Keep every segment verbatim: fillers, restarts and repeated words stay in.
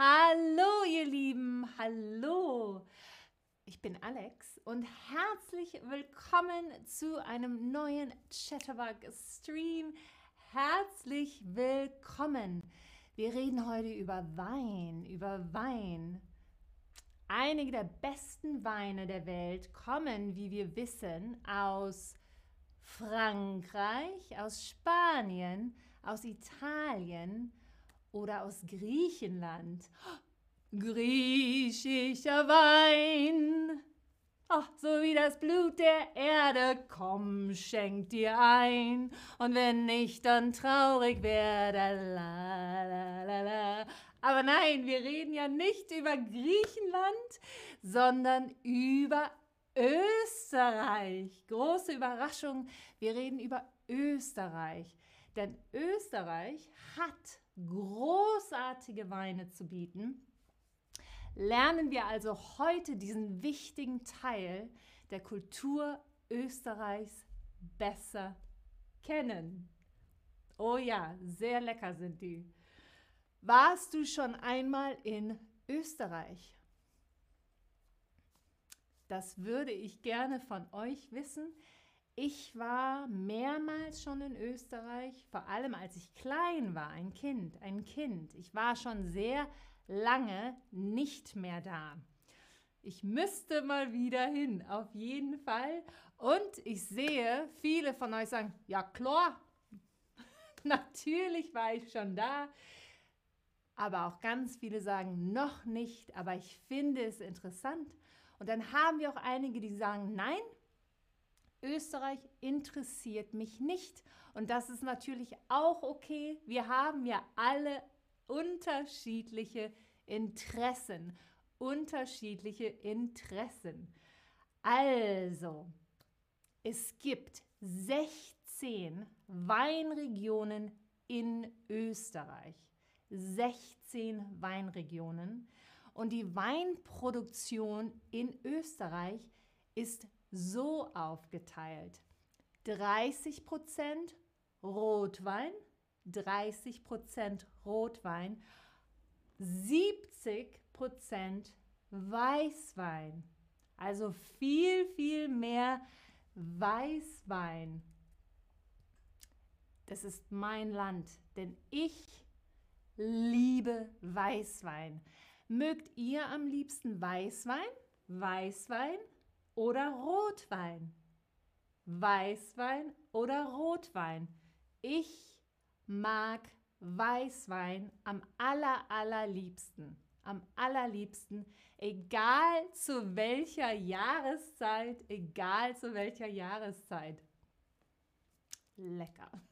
Hallo ihr Lieben, hallo! Ich bin Alex und herzlich willkommen zu einem neuen Chatterbug-Stream. Herzlich willkommen! Wir reden heute über Wein, über Wein. Einige der besten Weine der Welt kommen, wie wir wissen, aus Frankreich, aus Spanien, aus Italien oder aus Griechenland. Oh, griechischer Wein, oh, so wie das Blut der Erde, komm, schenk dir ein. Und wenn ich dann traurig werde, la, la, la, la. Aber nein, wir reden ja nicht über Griechenland, sondern über Österreich. Große Überraschung, wir reden über Österreich. Denn Österreich hat großartige Weine zu bieten. Lernen wir also heute diesen wichtigen Teil der Kultur Österreichs besser kennen. Oh ja, sehr lecker sind die. Warst du schon einmal in Österreich? Das würde ich gerne von euch wissen. Ich war mehrmals schon in Österreich, vor allem als ich klein war, ein Kind, ein Kind. Ich war schon sehr lange nicht mehr da. Ich müsste mal wieder hin, auf jeden Fall. Und ich sehe, viele von euch sagen, ja klar, natürlich war ich schon da. Aber auch ganz viele sagen, noch nicht, aber ich finde es interessant. Und dann haben wir auch einige, die sagen, nein, Österreich interessiert mich nicht. Und das ist natürlich auch okay. Wir haben ja alle unterschiedliche Interessen. Unterschiedliche Interessen. Also, es gibt sechzehn Weinregionen in Österreich. sechzehn Weinregionen. Und die Weinproduktion in Österreich ist so aufgeteilt. dreißig Prozent Rotwein, dreißig Prozent Rotwein, siebzig Prozent Weißwein. Also viel, viel mehr Weißwein. Das ist mein Land, denn ich liebe Weißwein. Mögt ihr am liebsten Weißwein? Weißwein? Oder Rotwein? Weißwein oder Rotwein? Ich mag Weißwein am aller, allerliebsten. Am allerliebsten, egal zu welcher Jahreszeit, egal zu welcher Jahreszeit. Lecker.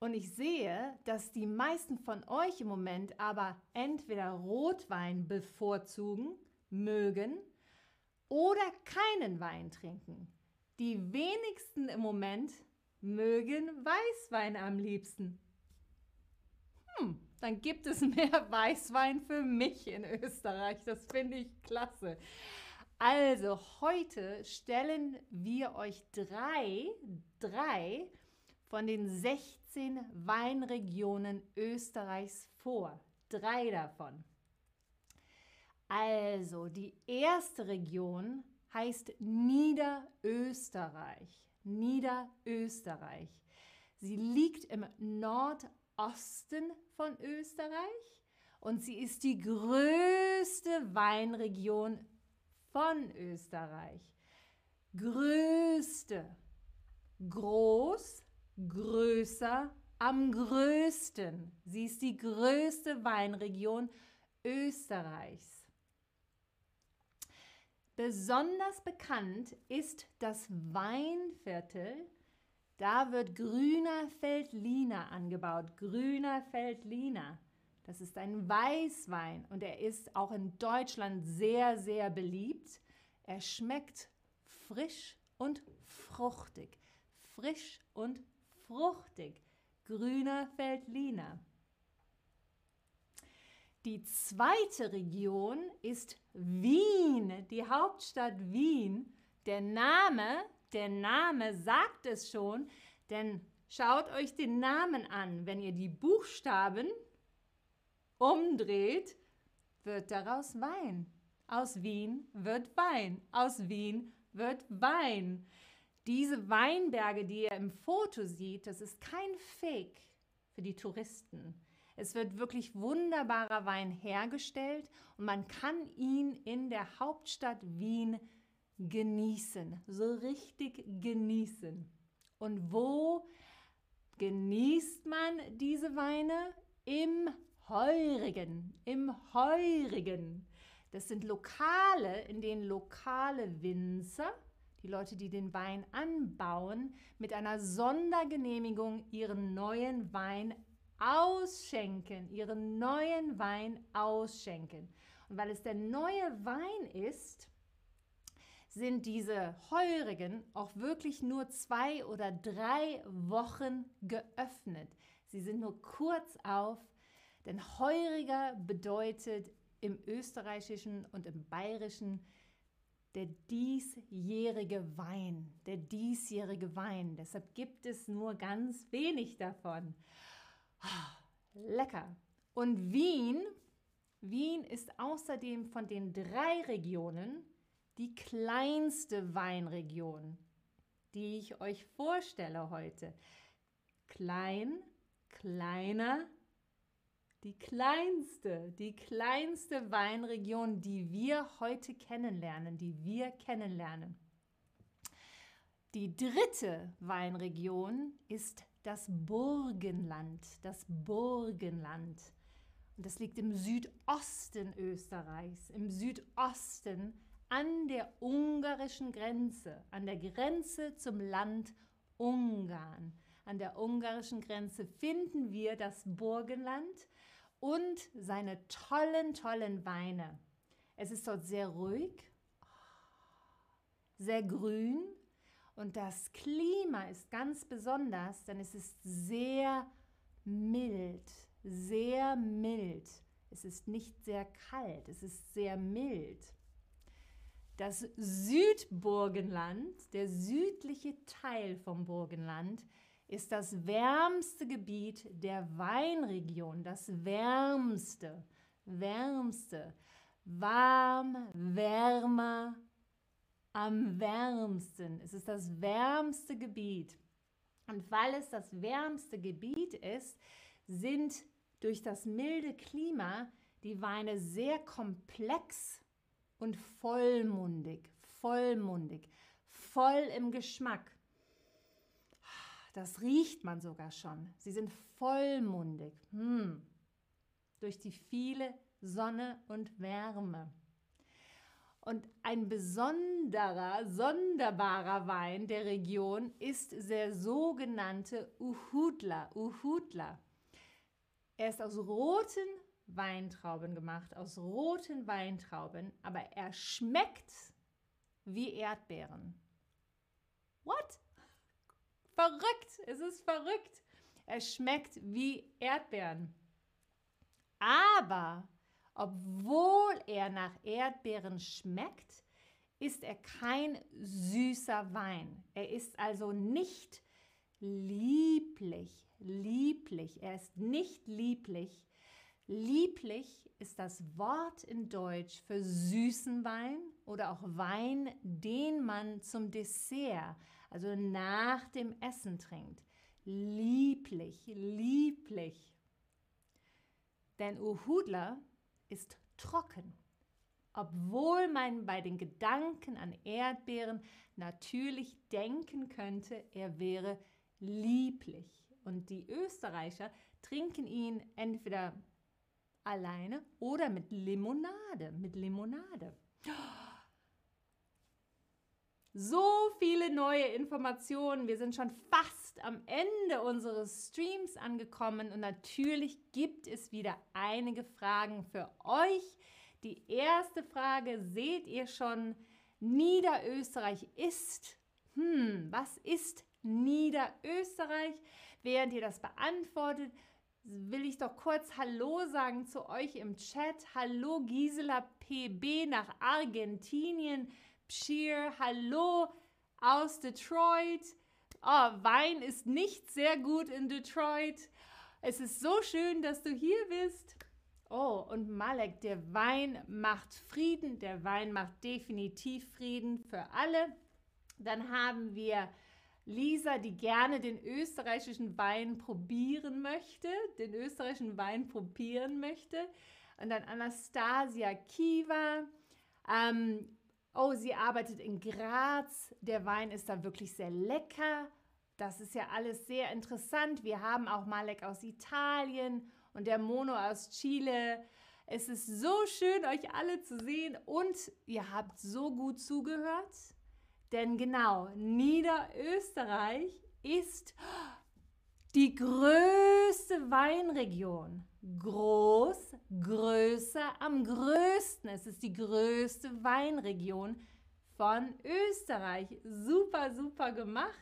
Und ich sehe, dass die meisten von euch im Moment aber entweder Rotwein bevorzugen, mögen, oder keinen Wein trinken. Die wenigsten im Moment mögen Weißwein am liebsten. Hm, dann gibt es mehr Weißwein für mich in Österreich. Das finde ich klasse. Also heute stellen wir euch drei, drei von den sechzehn Weinregionen Österreichs vor. Drei davon. Also, die erste Region heißt Niederösterreich. Niederösterreich. Sie liegt im Nordosten von Österreich und sie ist die größte Weinregion von Österreich. Größte. Groß, größer, am größten. Sie ist die größte Weinregion Österreichs. Besonders bekannt ist das Weinviertel. Da wird Grüner Veltliner angebaut. Grüner Veltliner. Das ist ein Weißwein und er ist auch in Deutschland sehr, sehr beliebt. Er schmeckt frisch und fruchtig. Frisch und fruchtig. Grüner Veltliner. Die zweite Region ist Wien, die Hauptstadt Wien. Der Name, der Name sagt es schon, denn schaut euch den Namen an, wenn ihr die Buchstaben umdreht, wird daraus Wein. Aus Wien wird Wein. Aus Wien wird Wein. Diese Weinberge, die ihr im Foto seht, das ist kein Fake für die Touristen. Es wird wirklich wunderbarer Wein hergestellt und man kann ihn in der Hauptstadt Wien genießen, so richtig genießen. Und wo genießt man diese Weine? Im Heurigen, im Heurigen. Das sind Lokale, in denen lokale Winzer, die Leute, die den Wein anbauen, mit einer Sondergenehmigung ihren neuen Wein ausschenken, ihren neuen Wein ausschenken. Und weil es der neue Wein ist, sind diese Heurigen auch wirklich nur zwei oder drei Wochen geöffnet. Sie sind nur kurz auf, denn Heuriger bedeutet im Österreichischen und im Bayerischen der diesjährige Wein, der diesjährige Wein. Deshalb gibt es nur ganz wenig davon. Lecker. Und Wien, Wien ist außerdem von den drei Regionen die kleinste Weinregion, die ich euch vorstelle heute. Klein, kleiner, die kleinste, die kleinste Weinregion, die wir heute kennenlernen, die wir kennenlernen. Die dritte Weinregion ist das Burgenland, das Burgenland. Und das liegt im Südosten Österreichs, im Südosten an der ungarischen Grenze, an der Grenze zum Land Ungarn. An der ungarischen Grenze finden wir das Burgenland und seine tollen, tollen Weine. Es ist dort sehr ruhig, sehr grün und das Klima ist ganz besonders, denn es ist sehr mild, sehr mild. Es ist nicht sehr kalt, es ist sehr mild. Das Südburgenland, der südliche Teil vom Burgenland, ist das wärmste Gebiet der Weinregion, das wärmste, wärmste, warm, wärmer, am wärmsten. Es ist das wärmste Gebiet. Und weil es das wärmste Gebiet ist, sind durch das milde Klima die Weine sehr komplex und vollmundig, vollmundig, voll im Geschmack. Das riecht man sogar schon. Sie sind vollmundig. Hm. Durch die viele Sonne und Wärme. Und ein besonderer, sonderbarer Wein der Region ist der sogenannte Uhudler. Uhudler. Er ist aus roten Weintrauben gemacht, aus roten Weintrauben, aber er schmeckt wie Erdbeeren. What? Verrückt, es ist verrückt. Er schmeckt wie Erdbeeren. Aber obwohl er nach Erdbeeren schmeckt, ist er kein süßer Wein. Er ist also nicht lieblich, lieblich. Er ist nicht lieblich. Lieblich ist das Wort in Deutsch für süßen Wein oder auch Wein, den man zum Dessert, also nach dem Essen trinkt. Lieblich, lieblich. Denn Uhudler ist trocken, obwohl man bei den Gedanken an Erdbeeren natürlich denken könnte, er wäre lieblich. Und die Österreicher trinken ihn entweder alleine oder mit Limonade, mit Limonade. So viele neue Informationen. Wir sind schon fast am Ende unseres Streams angekommen und natürlich gibt es wieder einige Fragen für euch. Die erste Frage seht ihr schon. Niederösterreich ist, hm, was ist Niederösterreich? Während ihr das beantwortet, will ich doch kurz Hallo sagen zu euch im Chat. Hallo Gisela P B nach Argentinien. Cheer, hallo aus Detroit. Oh, Wein ist nicht sehr gut in Detroit. Es ist so schön, dass du hier bist. Oh, und Malek, der Wein macht Frieden. Der Wein macht definitiv Frieden für alle. Dann haben wir Lisa, die gerne den österreichischen Wein probieren möchte, den österreichischen Wein probieren möchte. Und dann Anastasia Kiva. Ähm, oh, sie arbeitet in Graz. Der Wein ist da wirklich sehr lecker. Das ist ja alles sehr interessant. Wir haben auch Malek aus Italien und der Mono aus Chile. Es ist so schön, euch alle zu sehen und ihr habt so gut zugehört. Denn genau, Niederösterreich ist die größte Weinregion. Groß, größer, am größten. Es ist die größte Weinregion von Österreich. Super, super gemacht.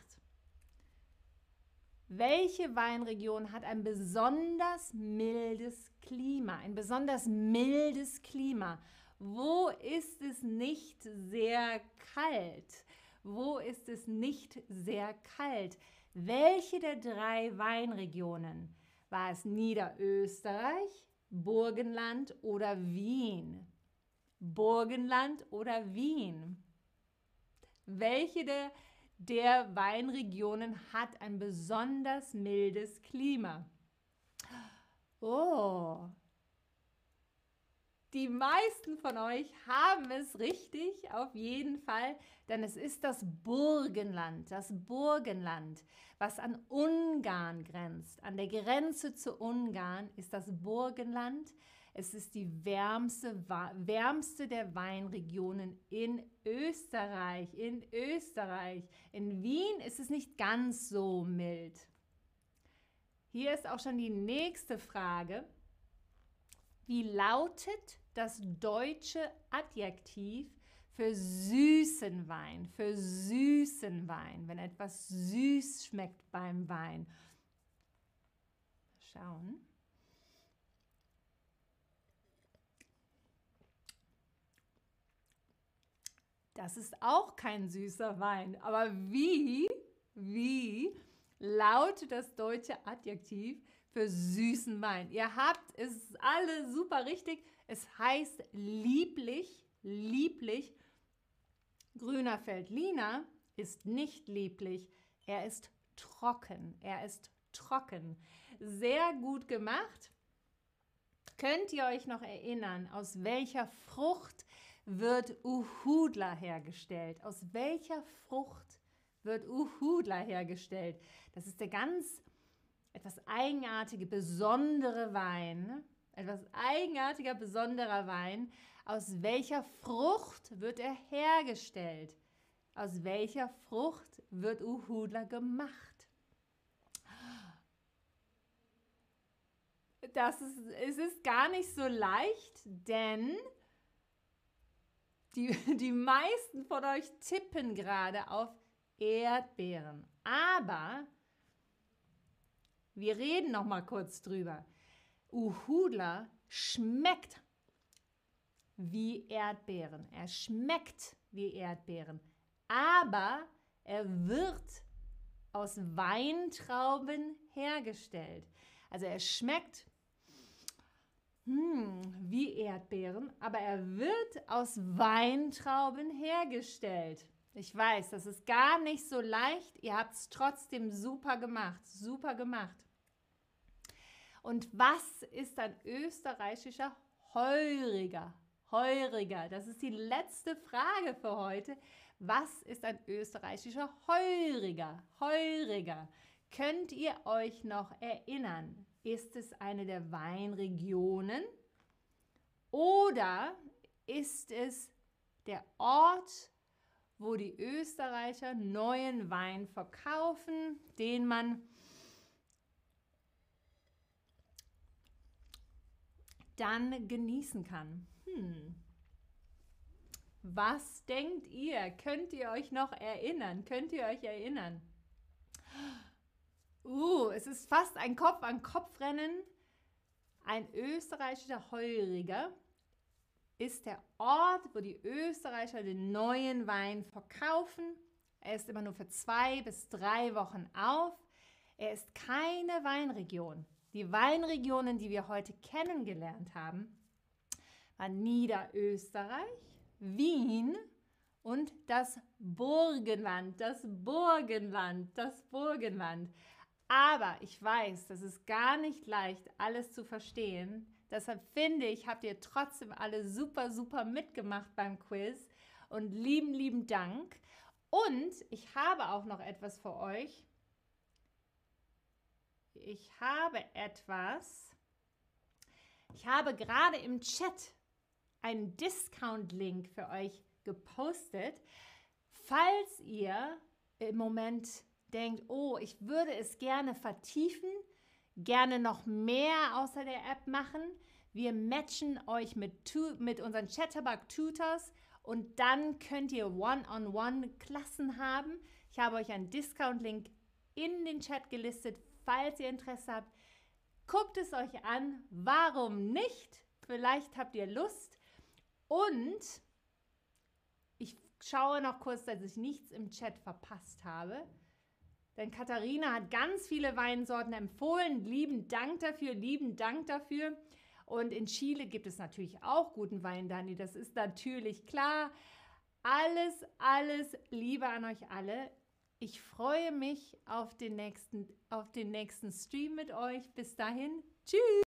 Welche Weinregion hat ein besonders mildes Klima? Ein besonders mildes Klima. Wo ist es nicht sehr kalt? Wo ist es nicht sehr kalt? Welche der drei Weinregionen? War es Niederösterreich, Burgenland oder Wien? Burgenland oder Wien? Welche der, der Weinregionen hat ein besonders mildes Klima? Oh, die meisten von euch haben es richtig, auf jeden Fall, denn es ist das Burgenland, das Burgenland, was an Ungarn grenzt. An der Grenze zu Ungarn ist das Burgenland. Es ist die wärmste, wärmste der Weinregionen in Österreich, in Österreich. In Wien ist es nicht ganz so mild. Hier ist auch schon die nächste Frage. Wie lautet das deutsche Adjektiv für süßen Wein? Für süßen Wein, wenn etwas süß schmeckt beim Wein. Schauen. Das ist auch kein süßer Wein, aber wie, wie lautet das deutsche Adjektiv für süßen Wein? Ihr habt es alle super richtig. Es heißt lieblich, lieblich. Grüner Veltliner ist nicht lieblich. Er ist trocken. Er ist trocken. Sehr gut gemacht. Könnt ihr euch noch erinnern, aus welcher Frucht wird Uhudler hergestellt? Aus welcher Frucht wird Uhudler hergestellt? Das ist der ganz etwas eigenartige, besondere Wein, etwas eigenartiger, besonderer Wein. Aus welcher Frucht wird er hergestellt? Aus welcher Frucht wird Uhudler gemacht? Das ist, es ist gar nicht so leicht, denn die, die meisten von euch tippen gerade auf Erdbeeren. Aber wir reden noch mal kurz drüber. Uhudler schmeckt wie Erdbeeren. Er schmeckt wie Erdbeeren. Aber er wird aus Weintrauben hergestellt. Also er schmeckt hm, wie Erdbeeren, aber er wird aus Weintrauben hergestellt. Ich weiß, das ist gar nicht so leicht. Ihr habt es trotzdem super gemacht. Super gemacht. Und was ist ein österreichischer Heuriger? Heuriger. Das ist die letzte Frage für heute. Was ist ein österreichischer Heuriger? Heuriger. Könnt ihr euch noch erinnern? Ist es eine der Weinregionen? Oder ist es der Ort, wo die Österreicher neuen Wein verkaufen, den man dann genießen kann. Hm. Was denkt ihr? Könnt ihr euch noch erinnern? Könnt ihr euch erinnern? Uh, es ist fast ein Kopf-an-Kopf-Rennen. Ein österreichischer Heuriger ist der Ort, wo die Österreicher den neuen Wein verkaufen. Er ist immer nur für zwei bis drei Wochen auf. Er ist keine Weinregion. Die Weinregionen, die wir heute kennengelernt haben, waren Niederösterreich, Wien und das Burgenland, das Burgenland, das Burgenland. Aber ich weiß, das ist gar nicht leicht, alles zu verstehen. Deshalb finde ich, habt ihr trotzdem alle super, super mitgemacht beim Quiz. Und lieben, lieben Dank. Und ich habe auch noch etwas für euch. Ich habe etwas. Ich habe gerade im Chat einen Discount-Link für euch gepostet. Falls ihr im Moment denkt, oh, ich würde es gerne vertiefen, gerne noch mehr außer der App machen, wir matchen euch mit, tu mit unseren Chatterbug-Tutors und dann könnt ihr One-on-One-Klassen haben. Ich habe euch einen Discount-Link in den Chat gelistet, falls ihr Interesse habt. Guckt es euch an, warum nicht? Vielleicht habt ihr Lust. Und ich schaue noch kurz, dass ich nichts im Chat verpasst habe. Denn Katharina hat ganz viele Weinsorten empfohlen. Lieben Dank dafür, lieben Dank dafür. Und in Chile gibt es natürlich auch guten Wein, Dani. Das ist natürlich klar. Alles, alles Liebe an euch alle. Ich freue mich auf den nächsten, auf den nächsten Stream mit euch. Bis dahin. Tschüss.